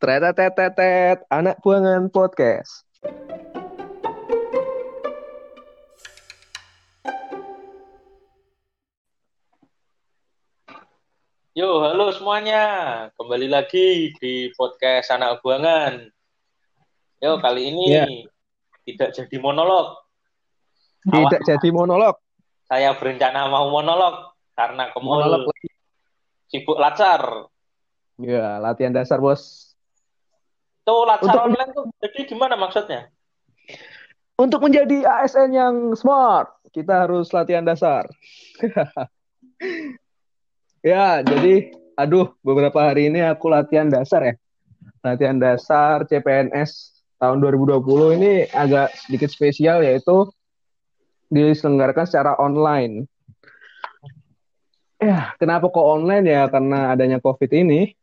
Ternyata tetetet, Anak Buangan Podcast. Yo, halo semuanya. Kembali lagi di podcast Anak Buangan. Yo, kali ini tidak jadi monolog. Tidak jadi monolog. Saya berencana mau monolog karena kemul sibuk lacar. Ya, latihan dasar, Bos. Tuh, lacar online tuh jadi gimana maksudnya? Untuk menjadi ASN yang smart, kita harus latihan dasar. Ya, jadi beberapa hari ini aku latihan dasar ya. Latihan dasar CPNS tahun 2020 ini agak sedikit spesial, yaitu diselenggarakan secara online. Ya, kenapa kok online ya? Karena adanya COVID ini.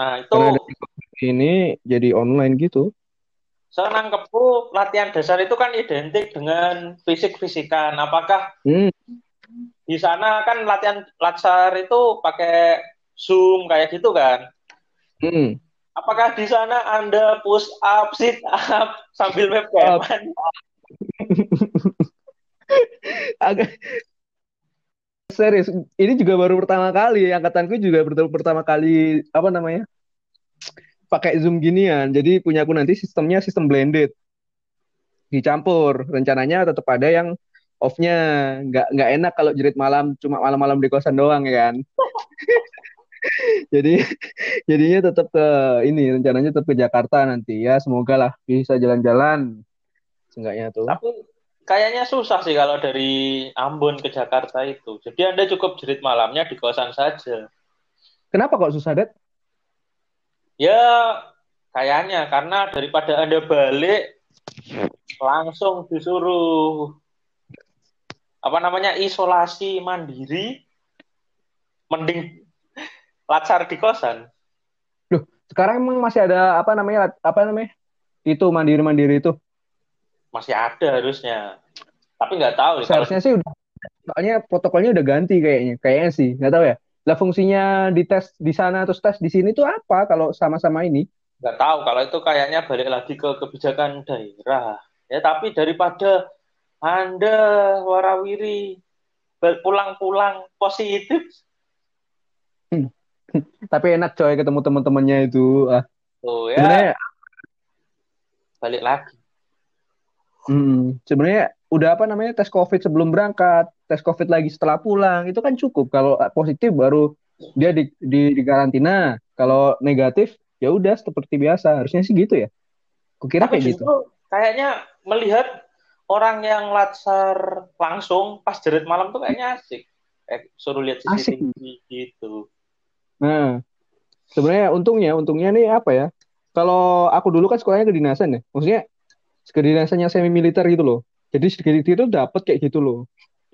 Nah, itu ini jadi online gitu. Saya nangkepku latihan dasar itu kan identik dengan fisik-fisikan. Apakah di sana kan latihan laksar itu pakai Zoom kayak gitu kan? Apakah di sana Anda push up, sit up sambil webcam? Agak serius. Ini juga baru pertama kali. Angkatanku juga pertama kali pakai Zoom ginian. Jadi punya aku nanti sistemnya sistem blended. Dicampur. Rencananya tetap ada yang off-nya. Nggak enak kalau jerit malam, cuma malam-malam di kosan doang ya kan. Jadi jadinya tetap ke ini, rencananya tetap ke Jakarta nanti ya. Semoga lah bisa jalan-jalan. Seenggaknya tuh. Tapi kayaknya susah sih kalau dari Ambon ke Jakarta itu. Jadi Anda cukup jerit malamnya di kosan saja. Kenapa kok susah, Det? Ya, kayaknya karena daripada Anda balik langsung disuruh isolasi mandiri, mending latsar di kosan. Loh, sekarang emang masih ada itu mandiri-mandiri itu? Masih ada harusnya. Tapi nggak tahu. Seharusnya sih udah, soalnya protokolnya udah ganti kayaknya sih, nggak tahu ya. Lah fungsinya dites di sana terus tes di sini tuh apa kalau sama-sama ini? Nggak tahu, kalau itu kayaknya balik lagi ke kebijakan daerah. Ya tapi daripada Anda warawiri pulang-pulang positif. Tapi enak coy ketemu teman-temannya itu. Oh ya. Sebenarnya balik lagi. Sebenarnya udah tes COVID sebelum berangkat, tes COVID lagi setelah pulang, itu kan cukup. Kalau positif baru dia di karantina, kalau negatif ya udah seperti biasa. Harusnya sih gitu ya. Kukira kayak gitu. Kayaknya melihat orang yang latsar langsung pas jerit malam tuh kayaknya asik. Suruh lihat CCTV gitu. Nah, sebenarnya untungnya nih kalau aku dulu kan sekolahnya kedinasan ya. Maksudnya kedinasannya semi militer gitu loh. Jadi sedikit-sedikit itu dapat kayak gitu loh.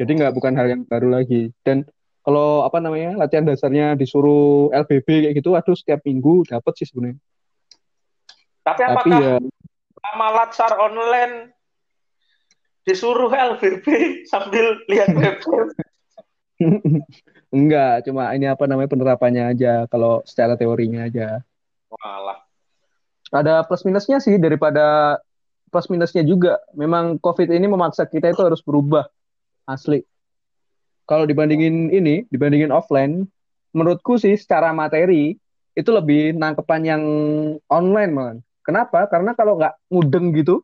Jadi bukan hal yang baru lagi. Dan kalau latihan dasarnya disuruh LBB kayak gitu, aduh setiap minggu dapat sih sebenarnya. Tapi apakah sama latsar online disuruh LBB sambil lihat webcam? Enggak, cuma ini penerapannya aja, kalau secara teorinya aja. Walah. Ada plus minusnya sih daripada plus minusnya juga. Memang COVID ini memaksa kita itu harus berubah. Asli. Kalau dibandingin offline, menurutku sih secara materi, itu lebih nangkepan yang online malah. Kenapa? Karena kalau nggak mudeng gitu,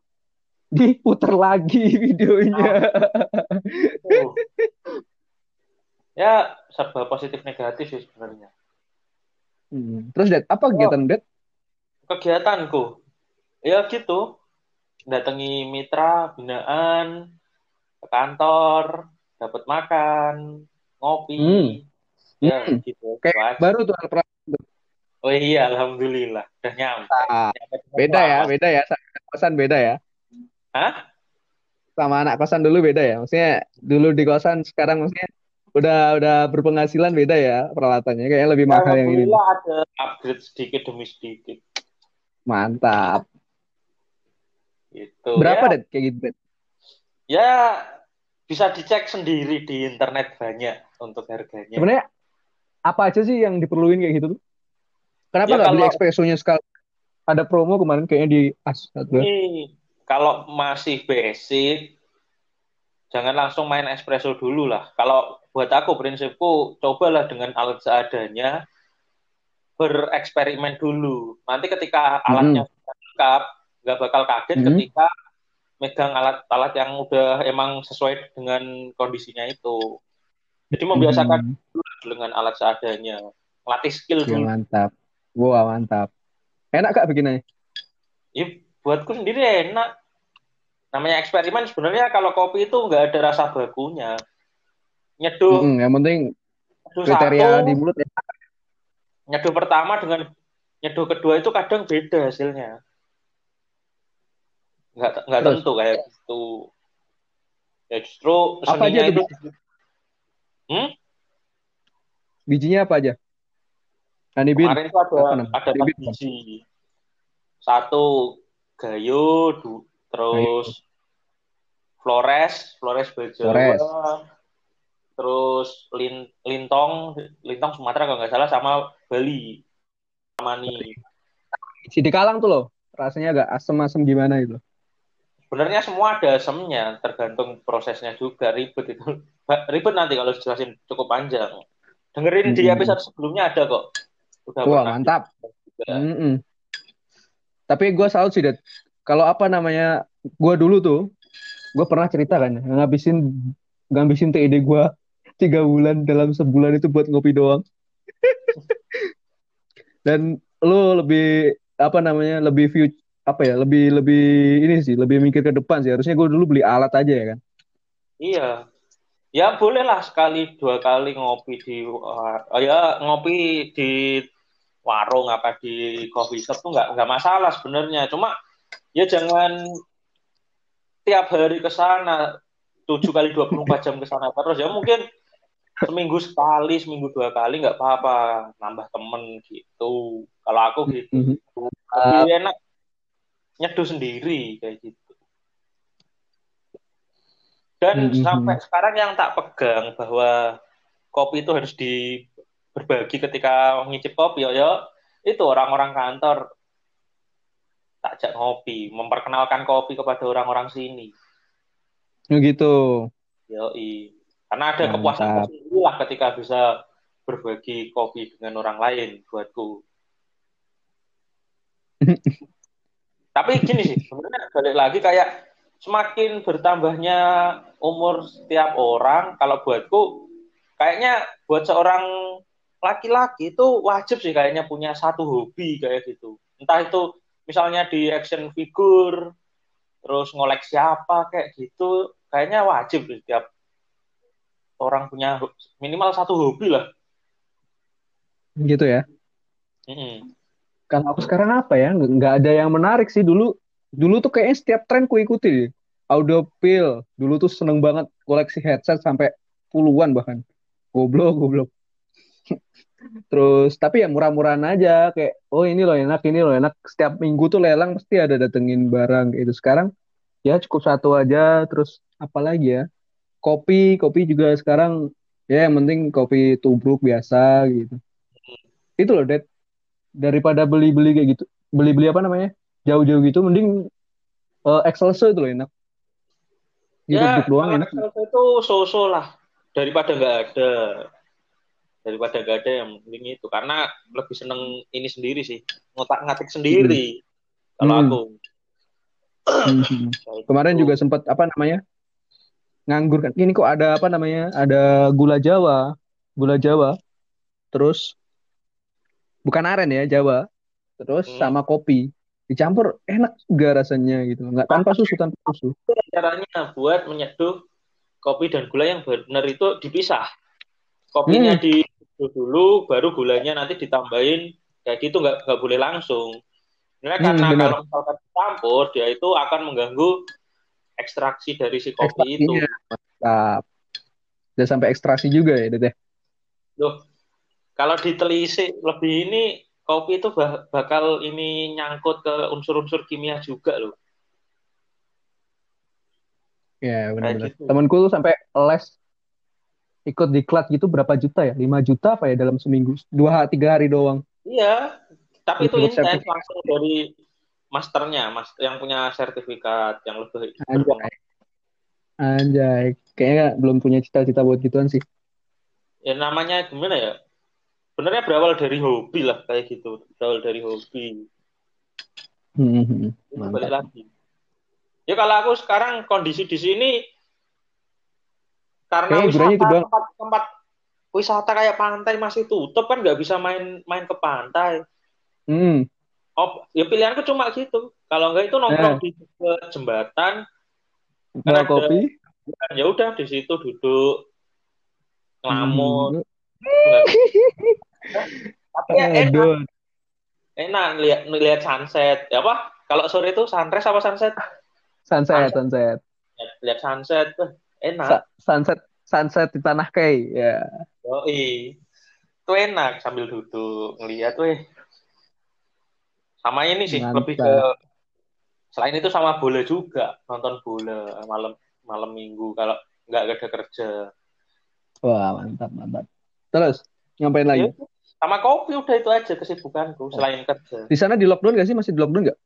diputer lagi videonya. Oh. Ya, serba positif negatif sih sebenarnya. Terus, Dad, apa kegiatan, Dad? Kegiatanku? Ya gitu. Datangi mitra binaan, ke kantor, dapat makan, ngopi, ya gitu. Kayak baru tuh alhamdulillah. Oh iya, alhamdulillah, udah nyampe. Beda ya, anak kosan beda ya. Hah? Sama anak kosan dulu beda ya, maksudnya dulu di kosan, sekarang maksudnya udah berpenghasilan beda ya peralatannya, kayaknya lebih mahal yang ini. Alhamdulillah ada upgrade sedikit demi sedikit. Mantap. Itu, berapa Det kayak gitu? Ya bisa dicek sendiri di internet, banyak untuk harganya. Sebenarnya apa aja sih yang diperluin kayak gitu tuh? Kenapa nggak beli Excelsonya sekali? Ada promo kemarin kayaknya di Asat. Kalau masih basic, jangan langsung main espresso dulu lah. Kalau buat aku, prinsipku, cobalah dengan alat seadanya, bereksperimen dulu. Nanti ketika alatnya lengkap, nggak bakal kaget ketika megang alat-alat yang udah emang sesuai dengan kondisinya itu. Jadi membiasakan dulu dengan alat seadanya. Latih skill dulu. Mantap. Wah, mantap. Enak Kak bikinannya? Iya, buatku sendiri enak. Namanya eksperimen sebenarnya kalau kopi itu nggak ada rasa bakunya. Nyeduh. Yang penting kriteria satu, di mulut ya. Nyeduh pertama dengan nyeduh kedua itu kadang beda hasilnya. Nggak tentu kayak itu. Ya justru apa aja itu. Bijinya apa aja? Anibin. Kemarin itu ada 4 biji. Satu Gayo, terus Flores Bajawa, terus Lintong Sumatera kalau nggak salah, sama Bali, Mani. Sidikalang tuh loh, rasanya agak asem-asem gimana itu. Sebenarnya semua ada asemnya, tergantung prosesnya juga, ribet itu. Ribet nanti kalau dijelasin cukup panjang. Dengerin di episode sebelumnya ada kok. Udah. Wah, mantap. Tapi gue salut sih, Det. Kalau apa namanya, gue dulu tuh, gue pernah cerita kan, ngabisin TED gue 3 bulan dalam sebulan itu buat ngopi doang. Dan lo lebih, lebih view, lebih mikir ke depan sih. Harusnya gue dulu beli alat aja ya kan? Iya. Ya bolehlah sekali, 2 kali ngopi di warung apa di coffee shop tuh nggak masalah sebenarnya. Cuma ya jangan tiap hari ke sana 7x24 jam ke sana terus ya, mungkin seminggu sekali, seminggu 2 kali nggak apa-apa, nambah temen gitu. Kalau aku gitu lebih enak nyeduh sendiri kayak gitu. Dan sampai sekarang yang tak pegang bahwa kopi itu harus berbagi ketika ngicip kopi, itu orang-orang kantor takjak ngopi, memperkenalkan kopi kepada orang-orang sini. Gitu. Yoi. Karena ada kepuasan tersendiri lah ketika bisa berbagi kopi dengan orang lain buatku. Tapi gini sih, sebenarnya balik lagi kayak semakin bertambahnya umur setiap orang, kalau buatku kayaknya buat seorang laki-laki itu wajib sih kayaknya punya satu hobi kayak gitu. Entah itu misalnya di action figure, terus ngoleksi apa kayak gitu, kayaknya wajib sih tiap orang punya minimal satu hobi lah. Gitu ya. Kalau aku sekarang apa ya? Nggak ada yang menarik sih dulu. Dulu tuh kayaknya setiap tren ku ikuti. Audiofile. Dulu tuh seneng banget koleksi headset sampai puluhan bahkan. Goblok. Terus tapi ya murah-murahan aja, kayak ini loh enak. Setiap minggu tuh lelang pasti ada datengin barang itu. Sekarang ya cukup satu aja. Terus apalagi ya, kopi juga sekarang ya, yang penting kopi tubruk biasa gitu. Itu loh, Det, daripada beli-beli kayak gitu, beli-beli apa namanya, jauh-jauh gitu, mending Excelso itu loh enak. Gitu ya, doang enak. Excelso itu so-so lah, daripada nggak ada. Daripada gak ada, yang mending itu. Karena lebih seneng ini sendiri sih, ngotak-ngatik sendiri. Kalau aku kemarin juga sempat nganggur kan, ini kok ada ada gula Jawa, terus bukan aren ya, Jawa, terus sama kopi dicampur, enak gak rasanya gitu, nggak tanpa susu. Caranya buat menyeduh kopi dan gula yang benar itu dipisah, kopinya di dulu, baru gulanya nanti ditambahin, kayak gitu. Nggak boleh langsung. Karena kalau misalkan dicampur, dia itu akan mengganggu ekstraksi dari si kopi itu. Mantap. Udah sampai ekstraksi juga ya, Dede? Loh, kalau ditelisik lebih ini, kopi itu bakal ini nyangkut ke unsur-unsur kimia juga loh. Ya, benar-benar. Gitu. Temanku tuh sampai les ikut diklat gitu berapa juta ya? 5 juta apa ya dalam seminggu? 2-3 hari doang. Iya. Tapi itu instan langsung dari masternya, yang punya sertifikat yang lebih. Anjay. Kayaknya belum punya cita-cita buat gituan sih. Ya namanya gimana ya? Benernya berawal dari hobi lah kayak gitu. Berawal dari hobi. Balik lagi. Ya kalau aku sekarang kondisi di sini karena wisata tempat wisata kayak pantai masih tutup kan nggak bisa main ke pantai. Oh, ya pilihanku cuma gitu. Kalau enggak itu nongkrong di jembatan. Ada kopi. Ya udah di situ duduk ngelamun. Tapi ya enak lihat sunset. Ya apa? Kalau sore itu sunrise apa sunset? Sunset. Lihat sunset, enak. Sunset di Tanah Kai, ya. Yoi. Itu enak sambil duduk ngelihat Sama ini sih. Mantap. Lebih ke selain itu sama bola juga, nonton bola malam minggu kalau nggak ada kerja. Wah, mantap. Terus ngapain lagi? Sama kopi udah itu aja kesibukanku selain kerja. Di sana di lockdown nggak sih? Masih di lockdown nggak?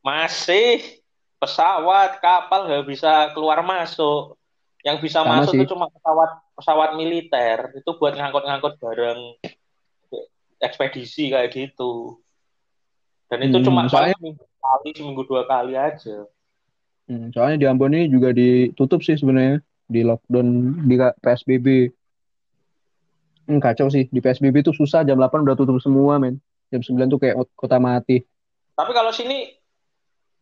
Masih. Pesawat, kapal nggak bisa keluar masuk. Yang bisa sama masuk itu cuma pesawat militer. Itu buat ngangkut-ngangkut barang ekspedisi kayak gitu. Dan itu cuma seminggu 2 kali aja. Soalnya di Ambon ini juga ditutup sih sebenarnya, di lockdown di PSBB. Kacau sih, di PSBB itu susah, jam 8 udah tutup semua, men. Jam 9 tuh kayak kota mati. Tapi kalau sini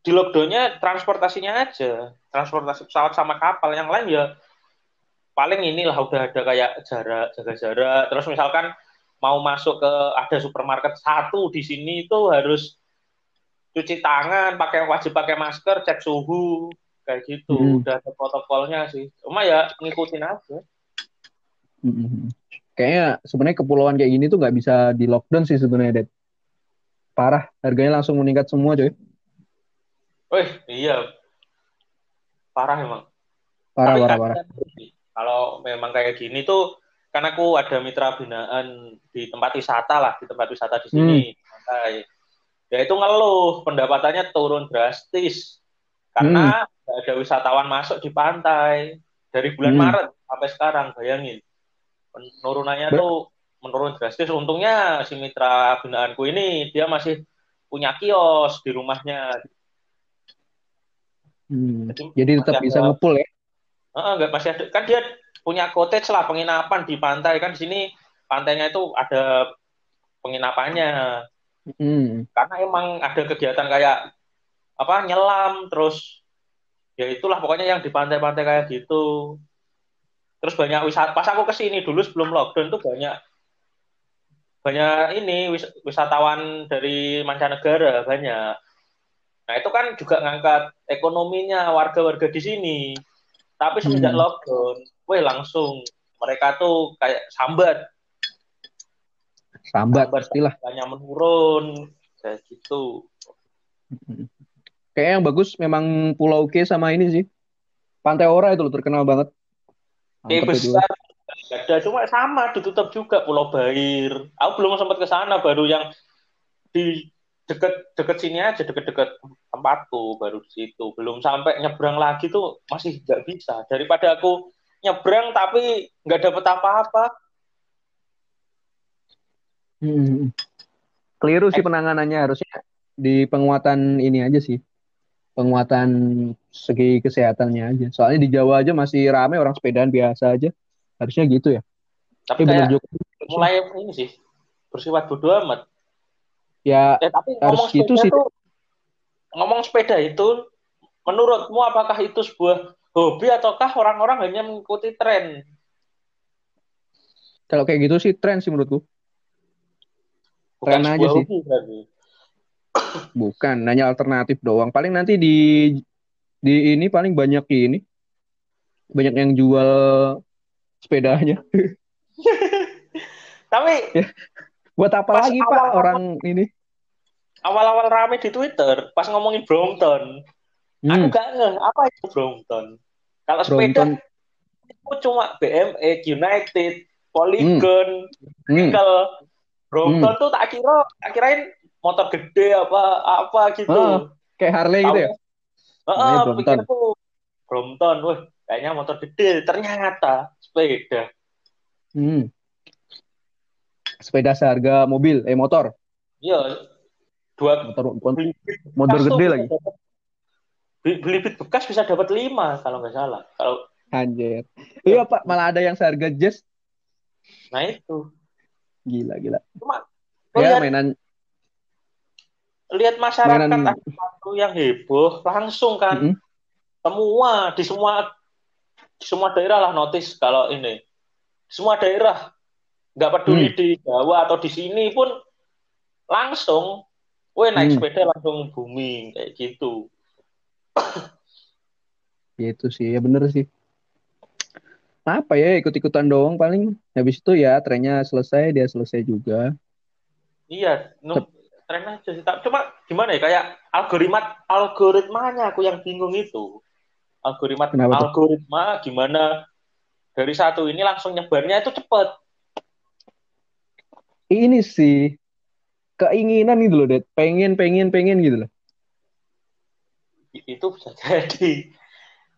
di lockdownnya transportasinya aja, transportasi pesawat sama kapal, yang lain ya paling inilah udah ada kayak jaga jarak. Terus misalkan mau masuk ke ada supermarket satu di sini itu harus cuci tangan, wajib pakai masker, cek suhu kayak gitu. Udah ada protokolnya sih. Cuma ya ngikutin aja. Kayaknya sebenarnya kepulauan kayak gini tuh nggak bisa di lockdown sih sebenarnya, Dad. Parah, harganya langsung meningkat semua, coy. Wih, iya. Parah emang. Parah. Kalau memang kayak gini tuh karena aku ada mitra binaan di tempat wisata di sini. Ya itu ngeluh, pendapatannya turun drastis. Karena ada wisatawan masuk di pantai. Dari bulan Maret sampai sekarang, bayangin. Penurunannya tuh menurun drastis. Untungnya si mitra binaanku ini, dia masih punya kios di rumahnya. Jadi tetap bisa ngepul ya? Enggak, masih ada. Kan dia punya cottage lah, penginapan di pantai. Kan di sini pantainya itu ada penginapannya. Karena emang ada kegiatan kayak nyelam, terus ya itulah pokoknya yang di pantai-pantai kayak gitu. Terus banyak wisata. Pas aku kesini dulu sebelum lockdown tuh banyak ini wisatawan dari mancanegara banyak. Nah itu kan juga ngangkat ekonominya warga-warga di sini. Tapi semenjak lockdown, langsung mereka tuh kayak sambat pastilah, banyak menurun kayak gitu. Kayaknya yang bagus memang Pulau K sama ini sih, Pantai Ora itu loh, terkenal banget. K besar ada, cuma sama ditutup juga. Pulau Bair aku belum sempat ke sana, baru yang di deket sini aja, deket tempatku baru di situ. Belum sampai nyebrang lagi tuh masih nggak bisa. Daripada aku nyebrang tapi nggak dapet apa-apa. Keliru sih penanganannya, harusnya di penguatan ini aja sih. Penguatan segi kesehatannya aja. Soalnya di Jawa aja masih ramai orang sepedaan biasa aja. Harusnya gitu ya. Tapi kayak mulai ini sih bersifat bodo amat. Ya, tapi harus gitu sih. Ngomong sepeda itu, menurutmu apakah itu sebuah hobi ataukah orang-orang hanya mengikuti tren? Kalau kayak gitu sih tren sih menurutku. Bukan tren aja hobi, sih. Berarti. Bukan, hanya alternatif doang. Paling nanti di ini paling banyak yang jual sepedanya. Tapi ya. Buat apa lagi Pak orang ini? Awal-awal rame di Twitter pas ngomongin Brompton. Aku gak ngeh apa itu Brompton. Kalau sepeda itu cuma BM E United, Polygon, Nickel. Brompton tuh tak kirain motor gede apa gitu. Kayak Harley gitu ya? Pikirku Brompton, wah kayaknya motor gede, ternyata sepeda. Sepeda seharga mobil, motor. Iya. Motor gede lagi. Beli bit bekas bisa dapat 5 kalau nggak salah. Kalau anjir. Iya Pak, malah ada yang seharga jazz. Nah itu. Gila. Cuma ya, lihat masyarakat satu yang heboh langsung kan. Semua di semua daerah lah notice kalau ini. Semua daerah nggak peduli di Jawa atau di sini pun langsung naik sepeda langsung booming kayak gitu. Ya itu sih, ya bener sih. Apa ya, ikut-ikutan doang paling. Habis itu ya trennya selesai, dia selesai juga. Iya, trennya cuma gimana ya, kayak algoritmanya aku yang bingung itu. Algoritma gimana dari satu ini langsung nyebarnya itu cepet. Ini sih keinginan gitu loh, Det. Pengen gitu loh. Itu bisa jadi.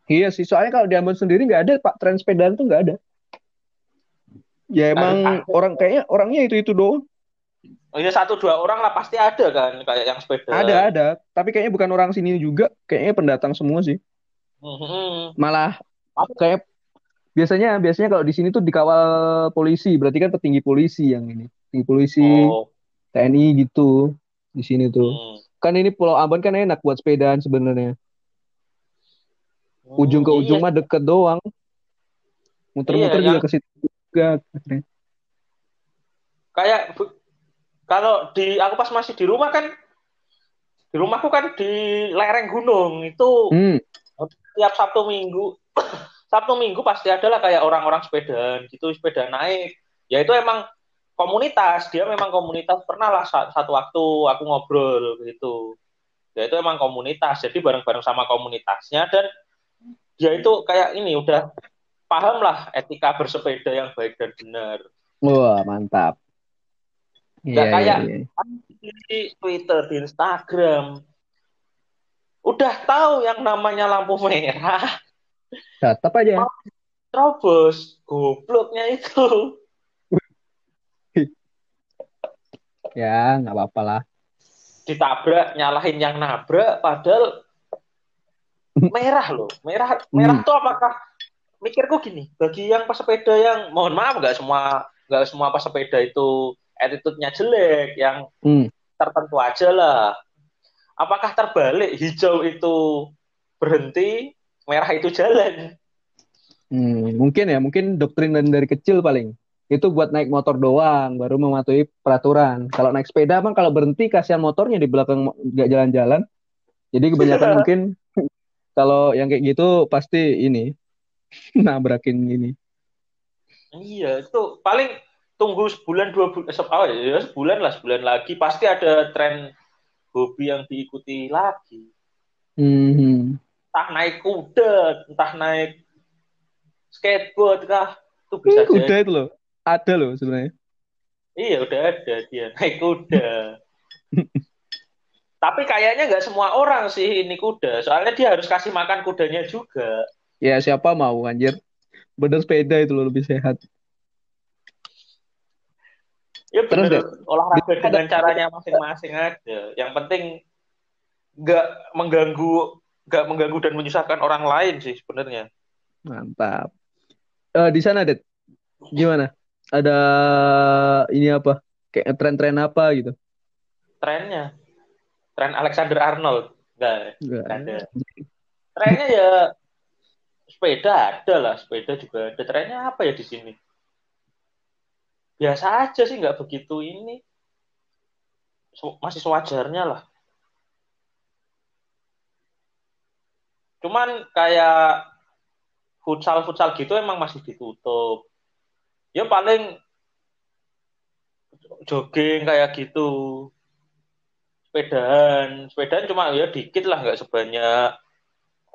Iya sih, soalnya kalau di Ambon sendiri nggak ada Pak, tren sepedaan tuh nggak ada. Ya emang orangnya itu doang. Oh ya, 1-2 orang lah pasti ada kan kayak yang sepeda. Ada, tapi kayaknya bukan orang sini juga, kayaknya pendatang semua sih. Malah kayak biasanya kalau di sini tuh dikawal polisi, berarti kan petinggi polisi yang ini, petinggi polisi TNI gitu di sini tuh. Kan ini Pulau Ambon kan enak buat sepedaan sebenarnya. Ujung ke ujung mah deket doang. Muter-muter juga ke situ juga. Kayak kalau aku pas masih di rumah kan, di rumahku kan di lereng gunung itu. Tiap Sabtu Minggu pasti adalah kayak orang-orang sepedaan gitu, sepeda naik. Ya itu emang komunitas, dia memang komunitas. Pernah lah satu waktu aku ngobrol gitu. Ya itu emang komunitas, jadi bareng-bareng sama komunitasnya dan dia itu kayak ini udah paham lah etika bersepeda yang baik dan benar. Wah mantap. Di Twitter, di Instagram, udah tahu yang namanya lampu merah. Tetap aja. Terobos, gobloknya itu. Ya nggak apa-apa lah. Ditabrak, nyalahin yang nabrak, padahal merah loh. Merah tuh apakah mikirku gini, bagi yang pesepeda yang mohon maaf enggak semua pesepeda itu attitude-nya jelek, yang tertentu aja lah. Apakah terbalik, hijau itu berhenti, merah itu jalan? Mungkin doktrin dari kecil paling. Itu buat naik motor doang, baru mematuhi peraturan. Kalau naik sepeda emang kalau berhenti kasihan motornya di belakang enggak jalan-jalan. Jadi kebanyakan mungkin kalau yang kayak gitu pasti ini nabrakin ini. Iya, itu paling tunggu sebulan 2 bulan sebulan lagi pasti ada tren hobi yang diikuti lagi. Entah naik kuda, entah naik skateboard kah, itu bisa jadi. Kuda itu loh, ada loh sebenarnya. Iya, udah ada dia naik kuda. Tapi kayaknya nggak semua orang sih ini kuda. Soalnya dia harus kasih makan kudanya juga. Ya siapa mau anjir. Bener sepeda itu loh, lebih sehat. Ya bener. Olahraga dengan caranya masing-masing aja. Yang penting nggak mengganggu dan menyusahkan orang lain sih sebenarnya. Mantap. Di sana Det, gimana? Ada ini apa? Kayak tren-tren apa gitu? Trennya? Tren Alexander Arnold, enggak ada. Trennya ya sepeda ada lah, sepeda juga ada. Trennya apa ya di sini? Biasa aja sih, nggak begitu ini. Masih sewajarnya lah. Cuman kayak futsal gitu emang masih ditutup. Ya paling jogging kayak gitu. Sepedaan cuma ya dikit lah, nggak sebanyak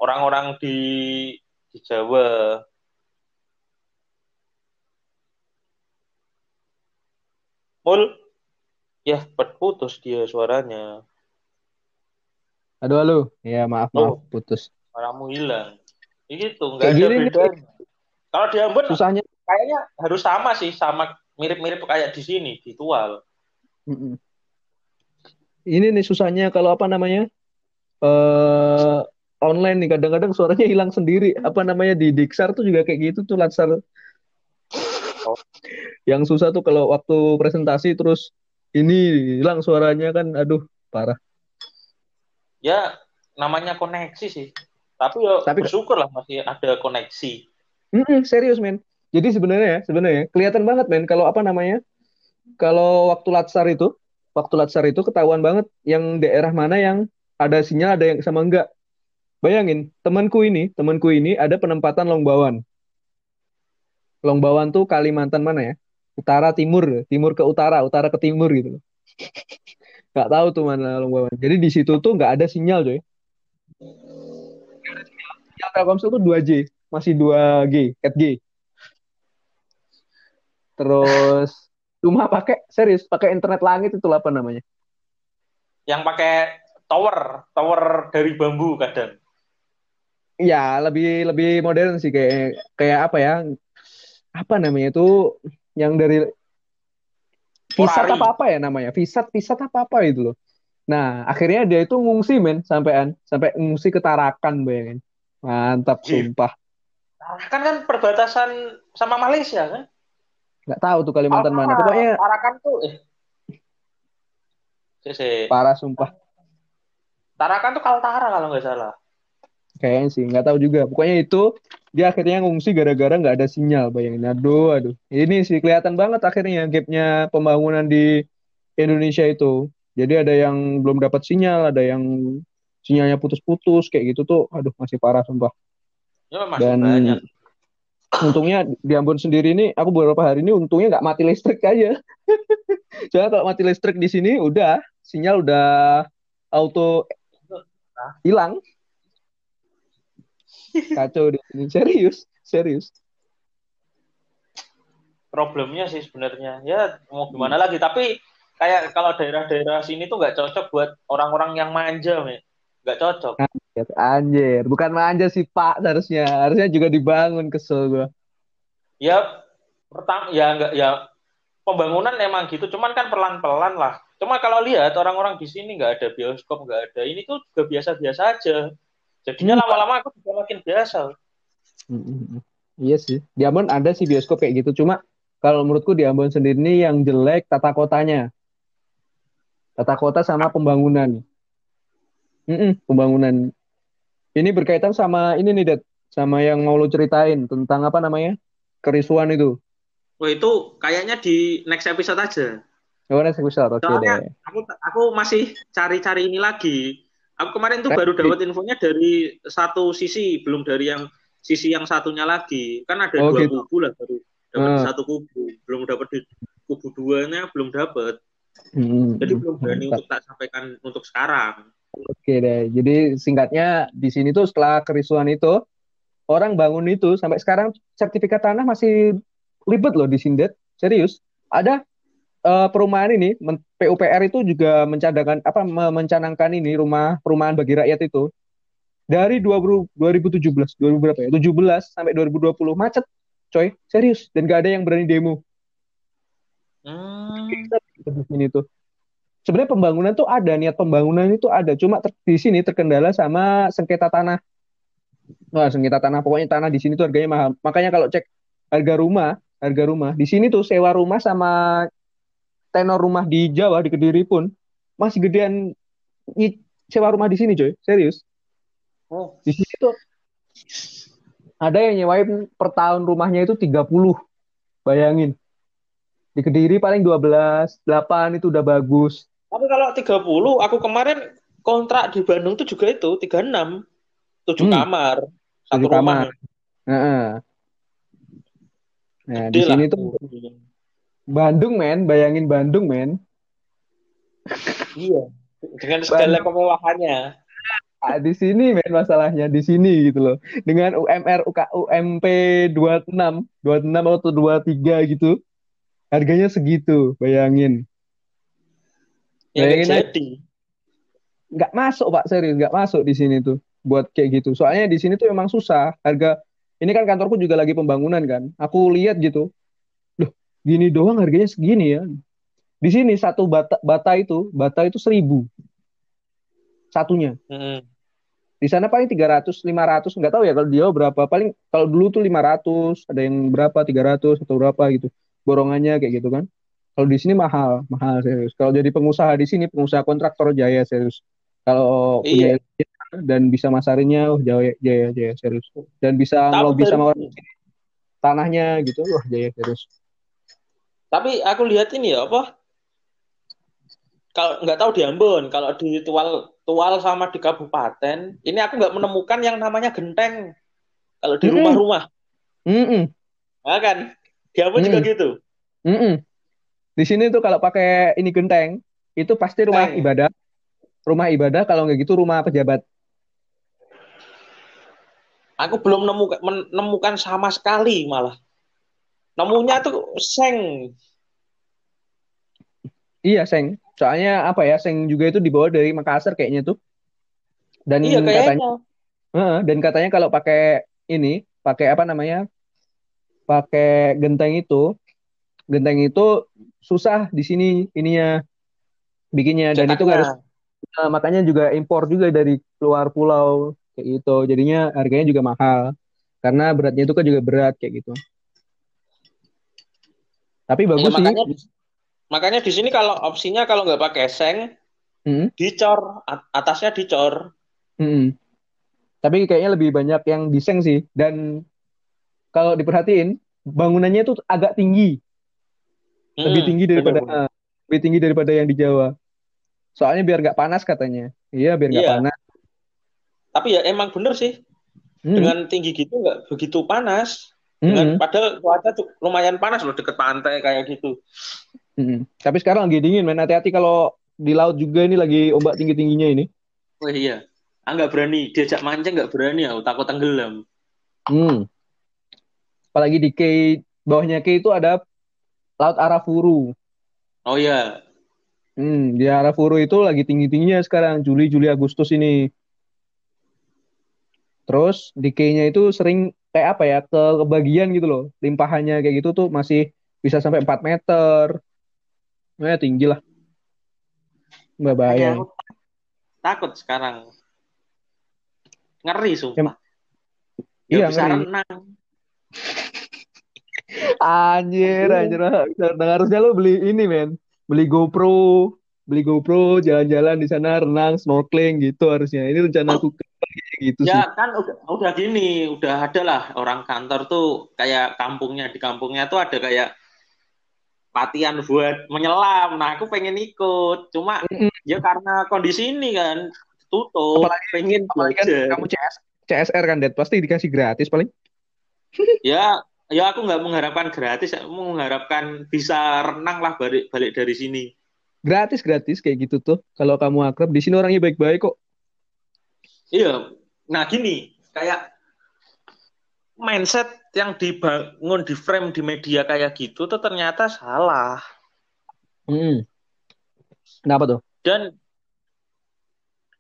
orang-orang di Jawa. Mul? Ya, putus dia suaranya. Aduh. Ya, maaf, putus. Suaramu hilang. Gitu, nggak ada bedanya. Kalau di Ambon, susahnya kayaknya harus sama sih, sama mirip-mirip kayak di sini, di Tual. Ini nih susahnya kalau online nih, kadang-kadang suaranya hilang sendiri. Di Diksar tuh juga kayak gitu tuh, Latsar. Yang susah tuh kalau waktu presentasi terus ini hilang suaranya kan, aduh parah. Ya namanya koneksi sih. Tapi bersyukur lah masih ada koneksi. Serius men. Jadi sebenarnya kelihatan banget men kalau kalau waktu latsar itu ketahuan banget yang daerah mana yang ada sinyal ada yang sama enggak. Bayangin temanku ini ada penempatan Long Bawan. Long Bawan tuh Kalimantan mana ya? Utara timur ke utara ke timur gitu. Nggak tahu tuh mana Long Bawan. Jadi di situ tuh nggak ada sinyal coy. Sinyal Telkomsel tuh 2G, masih 2G, 4G. Terus cuma pakai internet langit itu apa namanya? Yang pakai tower dari bambu kadang. Iya, lebih modern sih kayak apa ya? Apa namanya itu? Yang dari Visat apa ya namanya? Visat apa itu loh. Nah, akhirnya dia itu ngungsi men sampai ngungsi ke Tarakan, bayangin. Mantap sumpah. Tarakan kan perbatasan sama Malaysia kan? Enggak tahu tuh Kalimantan mana. Pokoknya Tarakan tuh parah sumpah. Tarakan tuh Kaltara kalau enggak salah. Kayaknya sih, enggak tahu juga. Pokoknya itu dia akhirnya ngungsi gara-gara nggak ada sinyal, bayangin. Aduh. Ini sih kelihatan banget akhirnya gapnya pembangunan di Indonesia itu. Jadi ada yang belum dapat sinyal, ada yang sinyalnya putus-putus, kayak gitu tuh, aduh masih parah sumpah. Ya, masih dan banyak. Untungnya di Ambon sendiri ini, aku beberapa hari ini untungnya nggak mati listrik aja. Soalnya kalau mati listrik di sini, sinyal udah auto hilang. Kacau di sini, serius. Problemnya sih sebenarnya, ya mau gimana lagi. Tapi kayak kalau daerah-daerah sini tuh nggak cocok buat orang-orang yang manja, nggak cocok. Anjir, bukan manja sih Pak, harusnya juga dibangun, kesel gua. Ya, pembangunan emang gitu, cuman kan pelan-pelan lah. Cuma kalau lihat orang-orang di sini nggak ada bioskop, nggak ada ini tuh juga biasa-biasa aja. Jadinya lama-lama aku juga makin biasa. Iya sih. Di Ambon ada sih bioskop kayak gitu. Cuma kalau menurutku di Ambon sendiri ini yang jelek tata kotanya. Tata kota sama pembangunan. Pembangunan. Ini berkaitan sama ini nih, Dad. Sama yang mau lo ceritain tentang kerisuan itu. Oh, itu kayaknya di next episode aja. Oh, next episode. Soalnya aku masih cari-cari ini lagi. Aku kemarin tuh baru dapat infonya dari satu sisi, belum dari yang sisi yang satunya lagi. Kan ada dua gitu. Kubu lah baru dapat satu kubu, belum dapat kubu duanya belum dapat. Jadi belum berani untuk tak sampaikan untuk sekarang. Oke deh. Jadi singkatnya di sini tuh setelah kerisuan itu orang bangun itu sampai sekarang sertifikat tanah masih ribet loh di Sindet. Serius. Ada perumahan ini PUPR itu juga mencanangkan ini rumah perumahan bagi rakyat itu dari 2017 sampai 2020 macet coy, serius, dan gak ada yang berani demo. Di sini tuh sebenarnya pembangunan tuh ada, niat pembangunan itu ada, cuma di sini terkendala sama sengketa tanah. Wah, sengketa tanah, pokoknya tanah di sini tuh harganya mahal. Makanya kalau cek harga rumah di sini tuh sewa rumah sama tenor rumah di Jawa, di Kediri pun masih gedean sewa rumah di sini coy, serius. Di sini tuh ada yang nyewain per tahun rumahnya itu 30. Bayangin. Di Kediri paling 12, 8 itu udah bagus. Tapi kalau 30, aku kemarin kontrak di Bandung tuh juga itu 36. 7 kamar, satu rumah. Heeh. Nah, di sini tuh Bandung men. Iya. Dengan segala kemewahannya. Nah, di sini men masalahnya, di sini gitu loh. Dengan UMR UMP 26 atau 23 gitu. Harganya segitu, bayangin. Bayangin jadi. Nggak masuk Pak, serius nggak masuk di sini tuh buat kayak gitu. Soalnya di sini tuh emang susah harga. Ini kan kantorku juga lagi pembangunan kan. Aku lihat gitu. Loh, gini doang harganya segini ya. Di sini satu bata itu 1.000. Satunya. Mm-hmm. Di sana paling 300, 500, nggak tahu ya kalau dia berapa. Paling kalau dulu tuh 500, ada yang berapa 300 atau berapa gitu. Borongannya kayak gitu kan. Kalau di sini mahal, mahal serius. Kalau jadi pengusaha di sini, pengusaha kontraktor jaya serius. Kalau punya dan bisa masarinya, jaya serius. Dan bisa ngelobi sama orang sini, tanahnya gitu, jaya serius. Tapi aku lihat ini ya apa? Kalau nggak tahu di Ambon, kalau di Tual sama di kabupaten, ini aku nggak menemukan yang namanya genteng. Kalau di rumah-rumah, nah, kan? Di Ambon juga gitu. Di sini tuh kalau pakai ini genteng, itu pasti rumah ibadah. Rumah ibadah, kalau nggak gitu rumah pejabat. Aku belum menemukan sama sekali malah. Nemunya tuh seng. Iya, seng. Soalnya apa ya, seng juga itu dibawa dari Makassar kayaknya tuh. Dan iya, katanya, dan katanya kalau pakai ini, pakai apa namanya, pakai genteng itu susah di sini ininya bikinnya, dan Jakarta. Itu harus makanya juga impor juga dari luar pulau kayak gitu, jadinya harganya juga mahal karena beratnya itu kan juga berat kayak gitu. Tapi bagus ya, makanya di sini kalau opsinya kalau nggak pakai seng dicor atasnya dicor. Tapi kayaknya lebih banyak yang diseng sih, dan kalau diperhatiin bangunannya itu agak tinggi. Lebih tinggi daripada yang di Jawa. Soalnya biar nggak panas katanya. Iya, biar nggak panas. Tapi ya emang bener sih. Dengan tinggi gitu nggak begitu panas. Dengan padahal cuaca lumayan panas loh, deket pantai kayak gitu. Tapi sekarang lagi dingin, men. Hati-hati kalau di laut juga, ini lagi ombak tinggi-tingginya ini. Oh iya. Nggak berani. Diajak mancing nggak berani. Aku takut tenggelam. Apalagi di bawahnya K itu ada Laut Arafuru. Oh iya. Di Arafuru itu lagi tinggi-tingginya sekarang Juli Agustus ini. Terus decay-nya itu sering kayak apa ya, kebagian gitu loh. Limpahannya kayak gitu tuh masih bisa sampai 4 meter. Ya tinggi lah. Nggak bahaya. Takut sekarang. Ngeri sumpah. Iya, bisa ngeri. Renang. Anjir, harusnya lo beli ini, men. Beli GoPro, jalan-jalan di sana, renang, snorkeling gitu harusnya. Ini rencana aku gitu sih. Ya kan udah gini, udah ada lah orang kantor tuh kayak di kampungnya tuh ada kayak latihan buat menyelam. Nah, aku pengen ikut. Cuma ya karena kondisi ini kan tutup, pengen belajar. Kamu CSR kan, Dad, pasti dikasih gratis paling. Ya, aku nggak mengharapkan gratis, aku mengharapkan bisa renang lah balik dari sini. Gratis kayak gitu tuh. Kalau kamu akrab, di sini orangnya baik-baik kok. Iya. Nah gini, kayak mindset yang dibangun di frame di media kayak gitu tuh ternyata salah. Kenapa tuh? Dan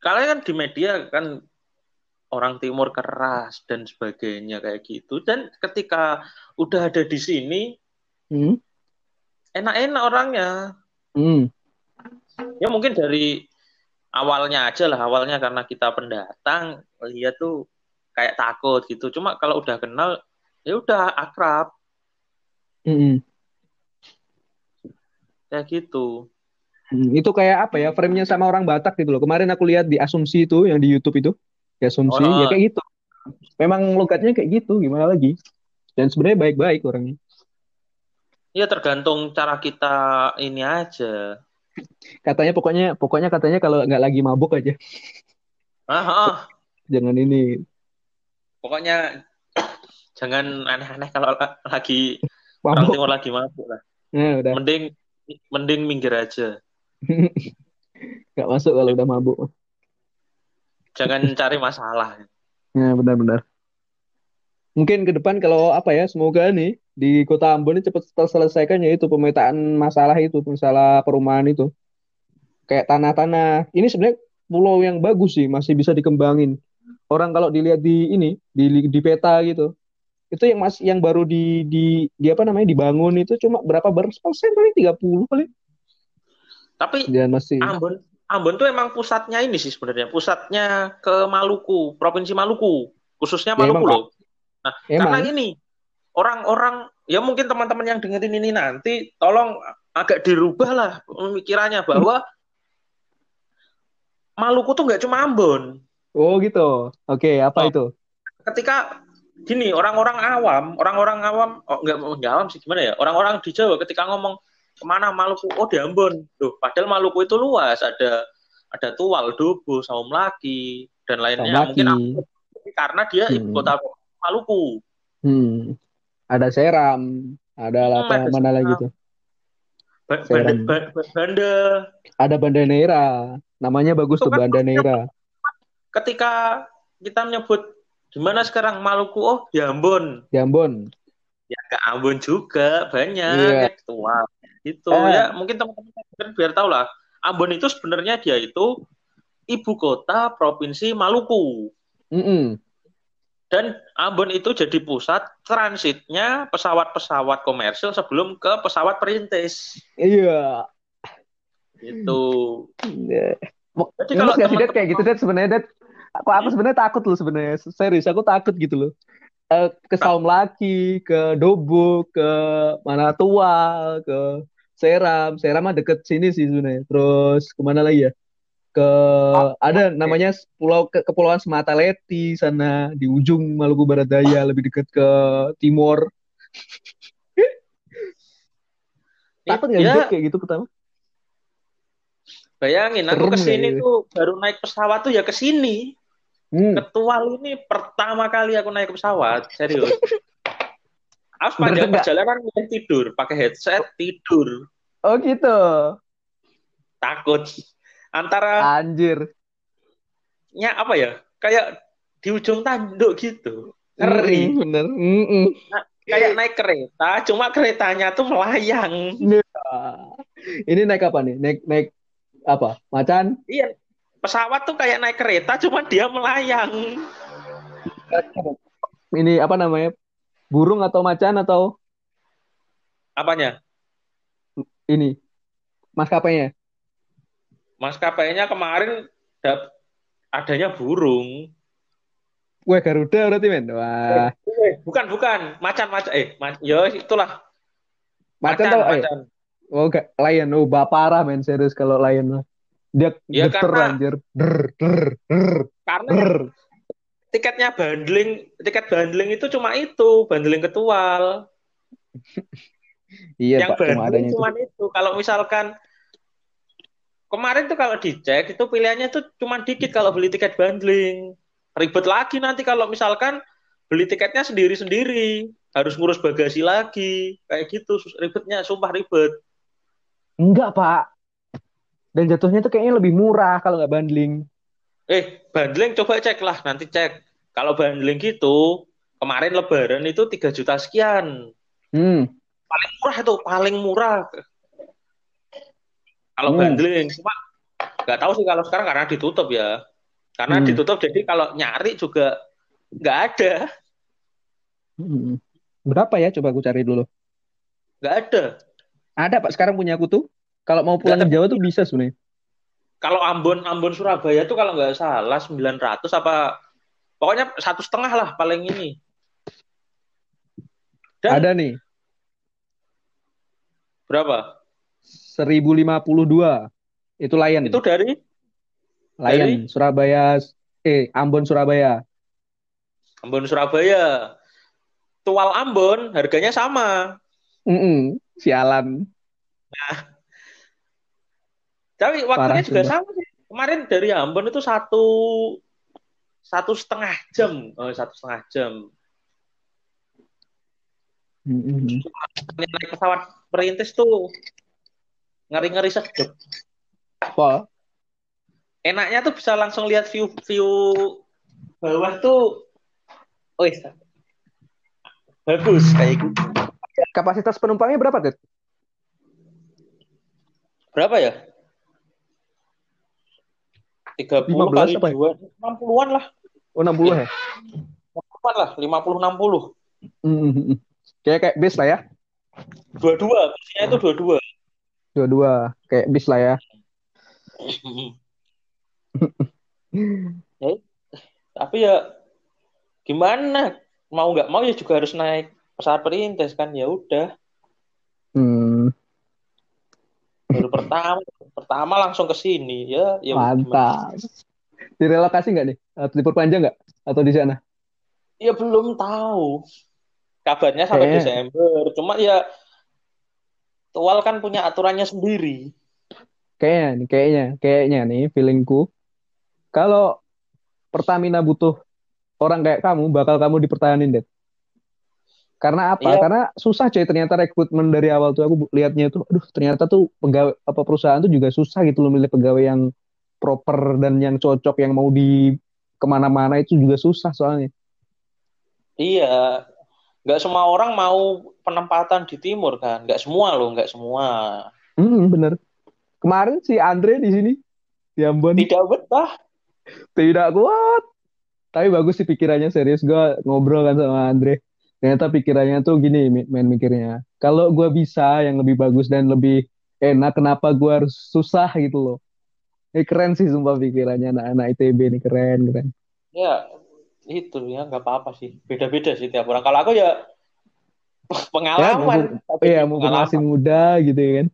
kalian kan di media kan orang timur keras dan sebagainya kayak gitu. Dan ketika udah ada di sini, enak-enak orangnya. Ya mungkin dari awalnya aja lah. Awalnya karena kita pendatang, dia tuh kayak takut gitu. Cuma kalau udah kenal, ya udah akrab. Kayak gitu. Itu kayak apa ya, frame-nya sama orang Batak gitu loh. Kemarin aku lihat di Asumsi itu, yang di YouTube itu. Asumsi, ya kayak gitu. Memang logatnya kayak gitu, gimana lagi. Dan sebenarnya baik-baik orangnya. Iya, tergantung cara kita ini aja. Katanya pokoknya katanya kalau nggak lagi mabuk aja. Jangan ini. Pokoknya jangan aneh-aneh kalau lagi orang timur lagi mabuk lah. Ya, udah. Mending minggir aja. Nggak masuk kalau udah mabuk. Jangan cari masalah. Ya, benar-benar. Mungkin ke depan kalau apa ya, semoga nih di Kota Ambon ini cepat terselesaikan, yaitu pemetaan masalah perumahan itu. kayak tanah-tanah. Ini sebenarnya pulau yang bagus sih, masih bisa dikembangin. Orang kalau dilihat di ini, di peta gitu, itu yang masih yang baru di apa namanya dibangun itu cuma berapa persen, paling 30 paling. Tapi dan masih Ambon tuh emang pusatnya ini sih sebenarnya, pusatnya ke Maluku, provinsi Maluku, khususnya Maluku loh. Nah, karena ini orang-orang ya mungkin teman-teman yang dengerin ini nanti tolong agak dirubahlah pemikirannya bahwa Maluku tuh nggak cuma Ambon. Oh gitu. Oke, apa itu? Ketika gini, orang-orang awam, nggak awam sih gimana ya? Orang-orang di Jawa ketika ngomong kemana Maluku? Oh di Ambon. Loh, padahal Maluku itu luas, ada Tual, Dobo, Saumlaki dan lainnya. Saumlaki. Mungkin karena dia ibu kota Maluku. Ada Seram, ada mana lagi gitu. Ada Banda Neira. Namanya bagus tuh Banda Neira. Ketika kita menyebut gimana sekarang Maluku? Oh di Ambon. Di Ambon. Ya ke Ambon juga banyak Tual. Itu ya mungkin teman-teman biar tahu lah, Ambon itu sebenarnya dia itu ibu kota provinsi Maluku. Dan Ambon itu jadi pusat transitnya pesawat-pesawat komersil sebelum ke pesawat perintis. Iya. Itu. Jadi kalau teman-teman kayak gitu sebenarnya aku sebenarnya takut loh sebenarnya, serius aku takut gitu loh. Ke Saumlaki, ke Dobo, ke mana Tual, ke Seram mah deket sini sih sebenarnya. Terus kemana lagi ya? Ke ada namanya pulau kepulauan Semata Leti sana di ujung Maluku Barat Daya, lebih dekat ke timur. Takut nggak ya, kayak gitu pertama? Bayangin aku kesini tuh baru naik pesawat tuh ya kesini. Ketual ini pertama kali aku naik pesawat, serius. Aku sepanjang perjalanan tidur, pakai headset tidur. Oh gitu. Takut. Antara anjirnya apa ya? Kayak di ujung tanduk gitu. Ngeri. Bener. Nah, kayak naik kereta, cuma keretanya tuh melayang. Ini naik apa nih? Naik apa? Macan? Iya. Pesawat tuh kayak naik kereta, cuma dia melayang. Ini apa namanya? Burung atau macan atau? Apanya? Ini. Maskapainya. Maskapainya kemarin adanya burung. Weh, Garuda berarti, men? Wah. Bukan. Macan. Ya itulah. Macan. Oh, lion. Oh, parah, men. Serius kalau lion lah. Dia karena anjir. Karena tiketnya bundling, tiket bundling itu cuma itu, bundling Ketual. Iya, yang Pak, bundling cuma itu. Kalau misalkan kemarin tuh kalau dicek itu pilihannya tuh cuma dikit kalau beli tiket bundling. Ribet lagi nanti kalau misalkan beli tiketnya sendiri-sendiri, harus ngurus bagasi lagi. Kayak gitu ribetnya, sumpah ribet. Enggak, Pak. Dan jatuhnya tuh kayaknya lebih murah kalau nggak bundling. Bundling coba cek lah, nanti cek. Kalau bundling gitu, kemarin lebaran itu 3 juta sekian. Paling murah. Kalau bundling, cuma nggak tahu sih kalau sekarang karena ditutup ya. Karena ditutup, jadi kalau nyari juga nggak ada. Berapa ya? Coba aku cari dulu. Nggak ada. Ada, Pak. Sekarang punya aku tuh. Kalau mau pulang ke Jawa tuh bisa sebenarnya. Kalau Ambon Surabaya tuh kalau nggak salah 900 apa, pokoknya 1,5 lah paling ini. Dan ada nih. Berapa? 1.052 itu Lion. Itu dari? Lion dari? Surabaya. Ambon Surabaya. Ambon Surabaya. Tual Ambon harganya sama. Sialan. Nah. Tapi waktunya parah, juga sama sih. Kemarin dari Ambon itu satu setengah jam. Naik pesawat perintis tuh ngeri sedep. Apa? Enaknya tuh bisa langsung lihat view bawah tuh. Bagus kayak gitu. Kapasitas penumpangnya berapa, Det? Berapa ya? 60-an lah. Oh, 60-an ya? 60-an lah, 50-60. Mm-hmm. Kayak bis lah ya? 22, biasanya itu 22. 22, kayak bis lah ya. Tapi ya gimana? Mau nggak mau ya juga harus naik pesawat perintis kan, ya udah. Baru pertama langsung ke sini ya. Ya mantap. Gimana? Direlokasi nggak nih? Atau diperpanjang nggak? Atau di sana? Ya belum tahu. Kabarnya sampai Desember. Cuma ya Tual kan punya aturannya sendiri. Kayaknya nih feelingku. Kalau Pertamina butuh orang kayak kamu, bakal kamu dipertahanin, Dad. Karena apa? Iya. Karena susah coy ternyata rekrutmen dari awal tuh. Aku lihatnya tuh, aduh ternyata tuh pegawai apa perusahaan tuh juga susah gitu loh milih pegawai yang proper dan yang cocok, yang mau di kemana-mana itu juga susah soalnya. Iya, nggak semua orang mau penempatan di timur kan, nggak semua. Bener. Kemarin si Andre di sini di Ambon tidak betah. Tidak kuat. Tapi bagus sih pikirannya, serius. Gue ngobrol kan sama Andre. Ternyata pikirannya tuh gini, main mikirnya. Kalau gue bisa yang lebih bagus dan lebih enak, kenapa gue harus susah gitu loh. Ini keren sih sumpah pikirannya anak-anak ITB ini, keren. Ya, itu ya gak apa-apa sih. Beda-beda sih tiap orang. Kalau aku ya pengalaman. Iya, mumpung masih muda gitu ya kan.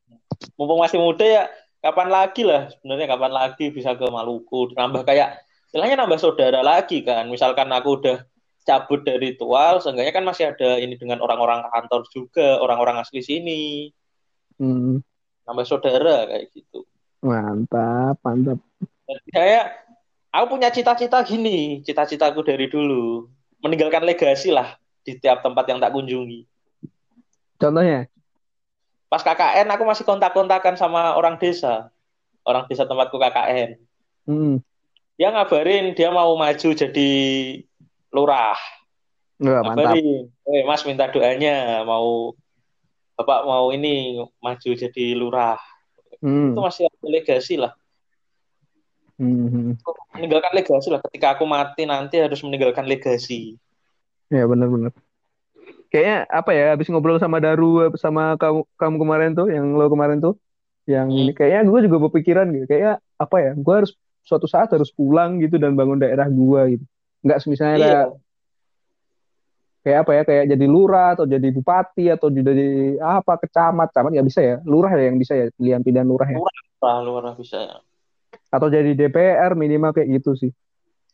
Mumpung masih muda ya. Kapan lagi bisa ke Maluku, nambah kayak istilahnya nambah saudara lagi kan. Misalkan aku udah cabut dari Tual, seenggaknya kan masih ada ini dengan orang-orang kantor juga, orang-orang asli sini. Nambah saudara kayak gitu. Mantap. Kayak aku punya cita-cita gini, cita-citaku dari dulu, meninggalkan legasi lah di tiap tempat yang tak kunjungi. Contohnya? Pas KKN aku masih kontak-kontakan sama orang desa tempatku KKN. Dia ngabarin dia mau maju jadi lurah. Ngabarin, Mas minta doanya, mau Bapak mau ini maju jadi lurah. Itu masih ada legasi lah. Meninggalkan legasi lah. Ketika aku mati nanti harus meninggalkan legasi. Ya benar. Kayaknya apa ya, habis ngobrol sama Daru sama kamu kemarin tuh yang ini, kayaknya gue juga berpikiran gitu, kayaknya apa ya, gue harus suatu saat harus pulang gitu dan bangun daerah gue gitu. Nggak misalnya kayak jadi lurah atau jadi bupati atau jadi apa kecamat nggak bisa ya, lurah ya yang bisa ya, pilihan lurah ya. Lurah bisa ya. Atau jadi DPR minimal kayak gitu sih.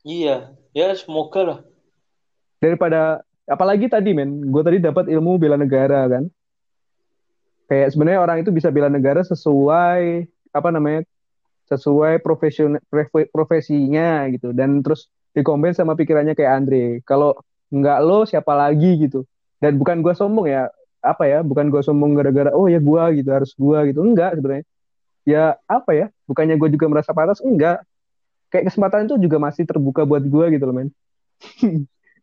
Iya, ya semoga lah. Daripada apalagi tadi gue tadi dapat ilmu bela negara kan. Kayak sebenarnya orang itu bisa bela negara sesuai sesuai profesinya gitu, dan terus dikombin sama pikirannya kayak Andre. Kalau enggak lo siapa lagi gitu. Dan bukan gue sombong ya, bukan gue sombong gara-gara oh ya gue gitu, harus gue gitu. Enggak sebenarnya. Ya bukannya gue juga merasa pantas, enggak. Kayak kesempatan itu juga masih terbuka buat gue gitu loh, men.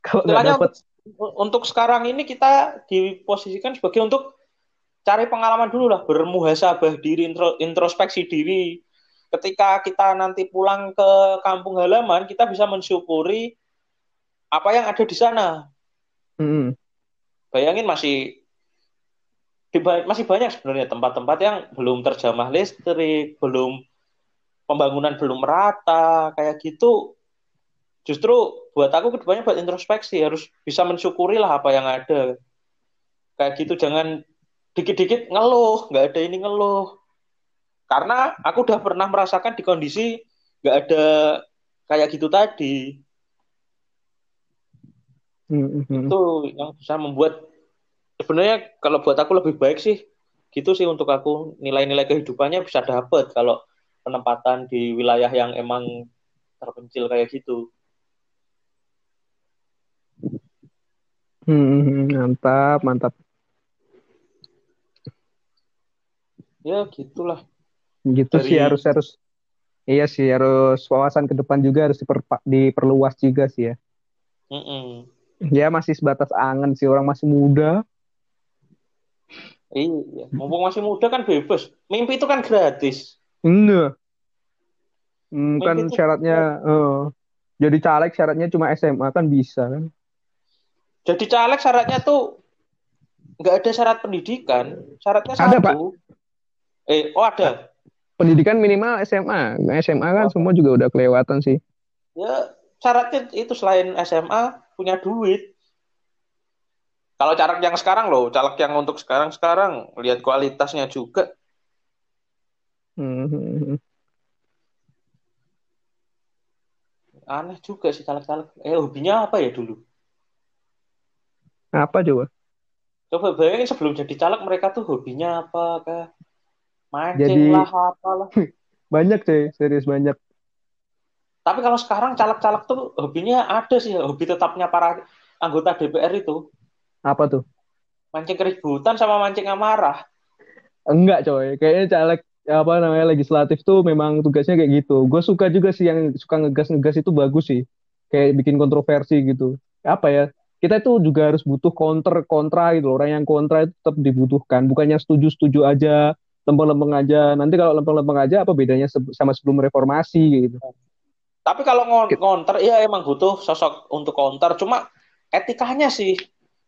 Kalau enggak dapat untuk sekarang ini kita diposisikan sebagai untuk cari pengalaman dulu lah, bermuhasabah diri, introspeksi diri. Ketika kita nanti pulang ke kampung halaman, kita bisa mensyukuri apa yang ada di sana. Bayangin masih banyak sebenarnya tempat-tempat yang belum terjamah listrik, pembangunan belum rata, kayak gitu. Justru buat aku kedepannya buat introspeksi, harus bisa mensyukuri lah apa yang ada. Kayak gitu, jangan dikit-dikit ngeluh, nggak ada ini ngeluh. Karena aku udah pernah merasakan di kondisi nggak ada kayak gitu tadi. Itu yang bisa membuat, sebenarnya kalau buat aku lebih baik sih, gitu sih untuk aku, nilai-nilai kehidupannya bisa dapat kalau penempatan di wilayah yang emang terpencil kayak gitu. Mantap. Ya gitulah. Gitu dari... sih harus. Iya sih, harus wawasan ke depan juga harus diperluas juga sih ya. Ya masih sebatas angan sih, orang masih muda. Iya, mumpung masih muda kan bebas. Mimpi itu kan gratis. Enggak. Kan syaratnya jadi caleg syaratnya cuma SMA kan bisa kan? Jadi caleg syaratnya tuh nggak ada syarat pendidikan, syaratnya ada, satu. Pak. Ada. Pendidikan minimal SMA. SMA kan semua juga udah kelewatan sih. Ya syaratnya itu selain SMA punya duit. Kalau caleg yang sekarang loh, caleg yang untuk sekarang lihat kualitasnya juga. Aneh juga sih caleg-caleg. Hobinya apa ya dulu? Apa coba? Coba bayangin sebelum jadi caleg mereka tuh hobinya apa kah? Mancing lah, apalah. Banyak deh, serius banyak. Tapi kalau sekarang caleg-caleg tuh hobinya ada sih, hobi tetapnya para anggota DPR itu. Apa tuh? Mancing keributan sama mancing amarah. Enggak coy, kayaknya caleg legislatif tuh memang tugasnya kayak gitu. Gue suka juga sih yang suka ngegas itu, bagus sih. Kayak bikin kontroversi gitu. Apa ya? Kita itu juga harus butuh kontra gitu. Orang yang kontra itu tetap dibutuhkan. Bukannya setuju-setuju aja, lempeng-lempeng aja. Nanti kalau lempeng-lempeng aja apa bedanya sama sebelum reformasi gitu. Tapi kalau ngonter ya emang butuh sosok untuk konter. Cuma etikanya sih.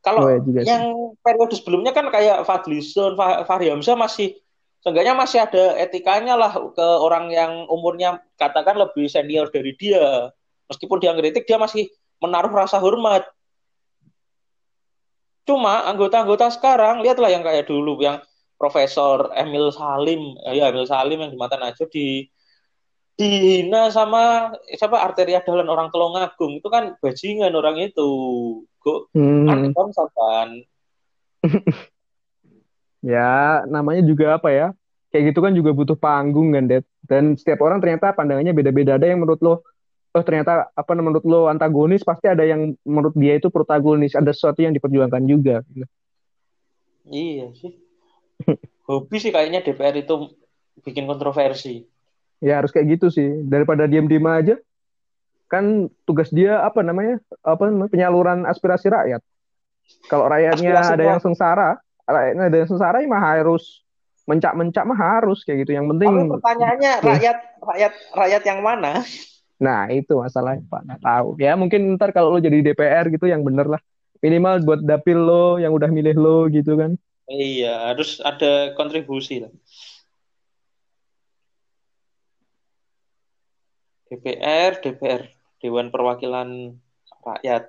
Kalau yang periode sebelumnya kan kayak Fadlizon, Fahri Hamzah masih seenggaknya masih ada etikanya lah ke orang yang umurnya katakan lebih senior dari dia. Meskipun dia ngeritik, dia masih menaruh rasa hormat. Cuma anggota-anggota sekarang, lihatlah yang kayak dulu, yang Profesor Emil Salim, yang di Matan aja dihina sama siapa Arteria Dalan, orang Telungagung itu kan bajingan orang itu. Aneh banget kan. Ya namanya juga apa ya, kayak gitu kan juga butuh panggung kan, Det. Dan setiap orang ternyata pandangannya beda-beda. Ada yang menurut lo ternyata apa menurut lo antagonis, pasti ada yang menurut dia itu protagonis. Ada sesuatu yang diperjuangkan juga. Iya sih. Hobi sih kayaknya DPR itu bikin kontroversi. Ya harus kayak gitu sih, daripada diam-diam aja. Kan tugas dia apa namanya penyaluran aspirasi rakyat. Kalau rakyatnya ada yang sengsara ya mah harus mencak-mencak mah harus kayak gitu. Yang penting pertanyaannya rakyat yang mana? Nah, itu masalahnya Pak, enggak tahu. Ya mungkin ntar kalau lo jadi DPR gitu yang bener lah. Minimal buat dapil lo yang udah milih lo gitu kan. Iya, harus ada kontribusi lah. DPR, Dewan Perwakilan Rakyat.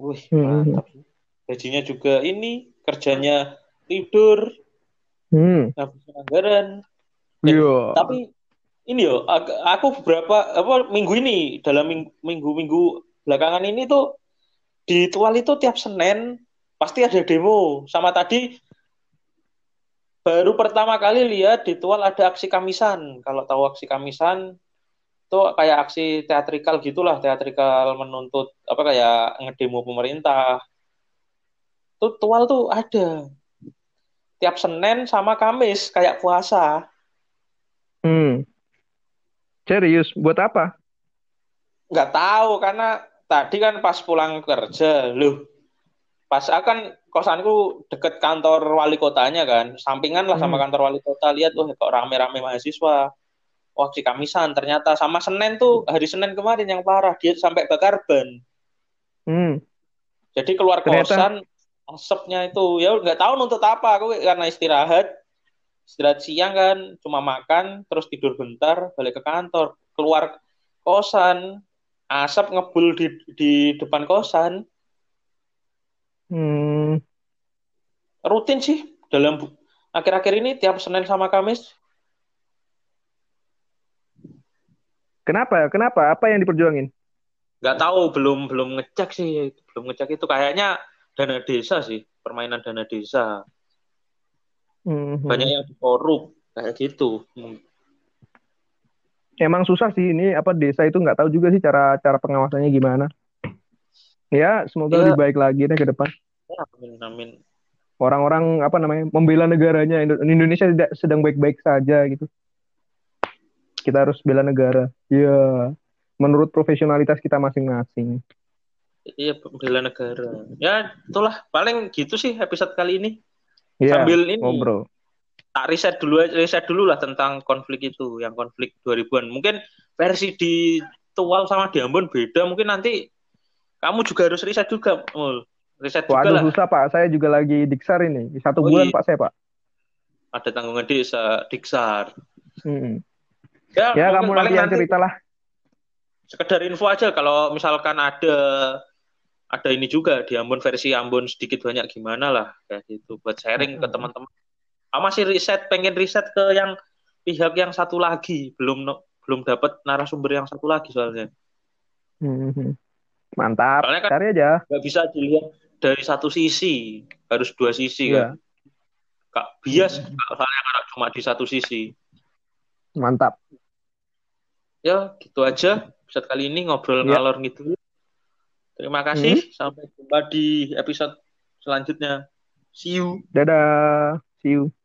Wih, mantap. Gajinya juga ini, kerjanya tidur, ngabisin anggaran. Iya. Tapi ini yo, aku minggu ini, dalam minggu-minggu belakangan ini tuh di Tual itu tiap Senin pasti ada demo. Sama tadi baru pertama kali lihat di Tual ada aksi kamisan. Kalau tahu aksi kamisan itu kayak aksi teatrikal gitulah, teatrikal menuntut kayak ngedemo pemerintah. Tuh Tual tuh ada tiap Senin sama Kamis kayak puasa. Serius buat apa? Nggak tahu, karena tadi kan pas pulang kerja loh. Pas akan kosanku deket kantor wali kotanya kan, sampingan lah sama kantor wali kota. Lihat kok rame-rame mahasiswa aksi kamisan ternyata. Sama Senin tuh, hari Senin kemarin yang parah, dia sampai bakar ban. Jadi keluar ternyata kosan asapnya itu, ya nggak tahu nuntut apa. Aku karena istirahat siang kan, cuma makan terus tidur bentar, balik ke kantor, keluar kosan asap ngebul di depan kosan. Rutin sih dalam akhir-akhir ini tiap Senin sama Kamis. Kenapa? Apa yang diperjuangin? Gak tahu, belum ngecek sih, itu kayaknya dana desa sih, permainan dana desa. Banyak yang dikorup kayak gitu. Emang susah sih ini desa itu, nggak tahu juga sih cara pengawasannya gimana. Ya, semoga lebih baik lagi ke depan. Amin. Orang-orang membela negaranya. Indonesia tidak sedang baik-baik saja gitu. Kita harus bela negara. Iya. Menurut profesionalitas kita masing-masing. Iya, bela negara. Ya, itulah paling gitu sih episode kali ini. Sambil ini ngobrol. tak riset dulu lah tentang konflik itu, yang konflik 2000-an. Mungkin versi di Tual sama di Ambon beda, mungkin nanti kamu juga harus riset juga. Riset juga lah. Waduh, susah Pak, saya juga lagi diksar ini. Satu bulan Pak saya Pak. Ada tanggungan desa, diksar. Ya kamu nanti yang ceritalah. Sekedar info aja kalau misalkan ada ini juga di Ambon, versi Ambon sedikit banyak gimana lah. Kayak gitu, buat sharing ke teman-teman. Masih pengen riset ke yang pihak yang satu lagi, belum dapat narasumber yang satu lagi soalnya. Mantap, soalnya kan cari aja. Gak bisa dilihat dari satu sisi, harus dua sisi kan. Gak bias kalau cuma di satu sisi. Mantap. Ya gitu aja episode kali ini, ngobrol ngalor gitu. Terima kasih, sampai jumpa di episode selanjutnya. See you. Dadah. See you.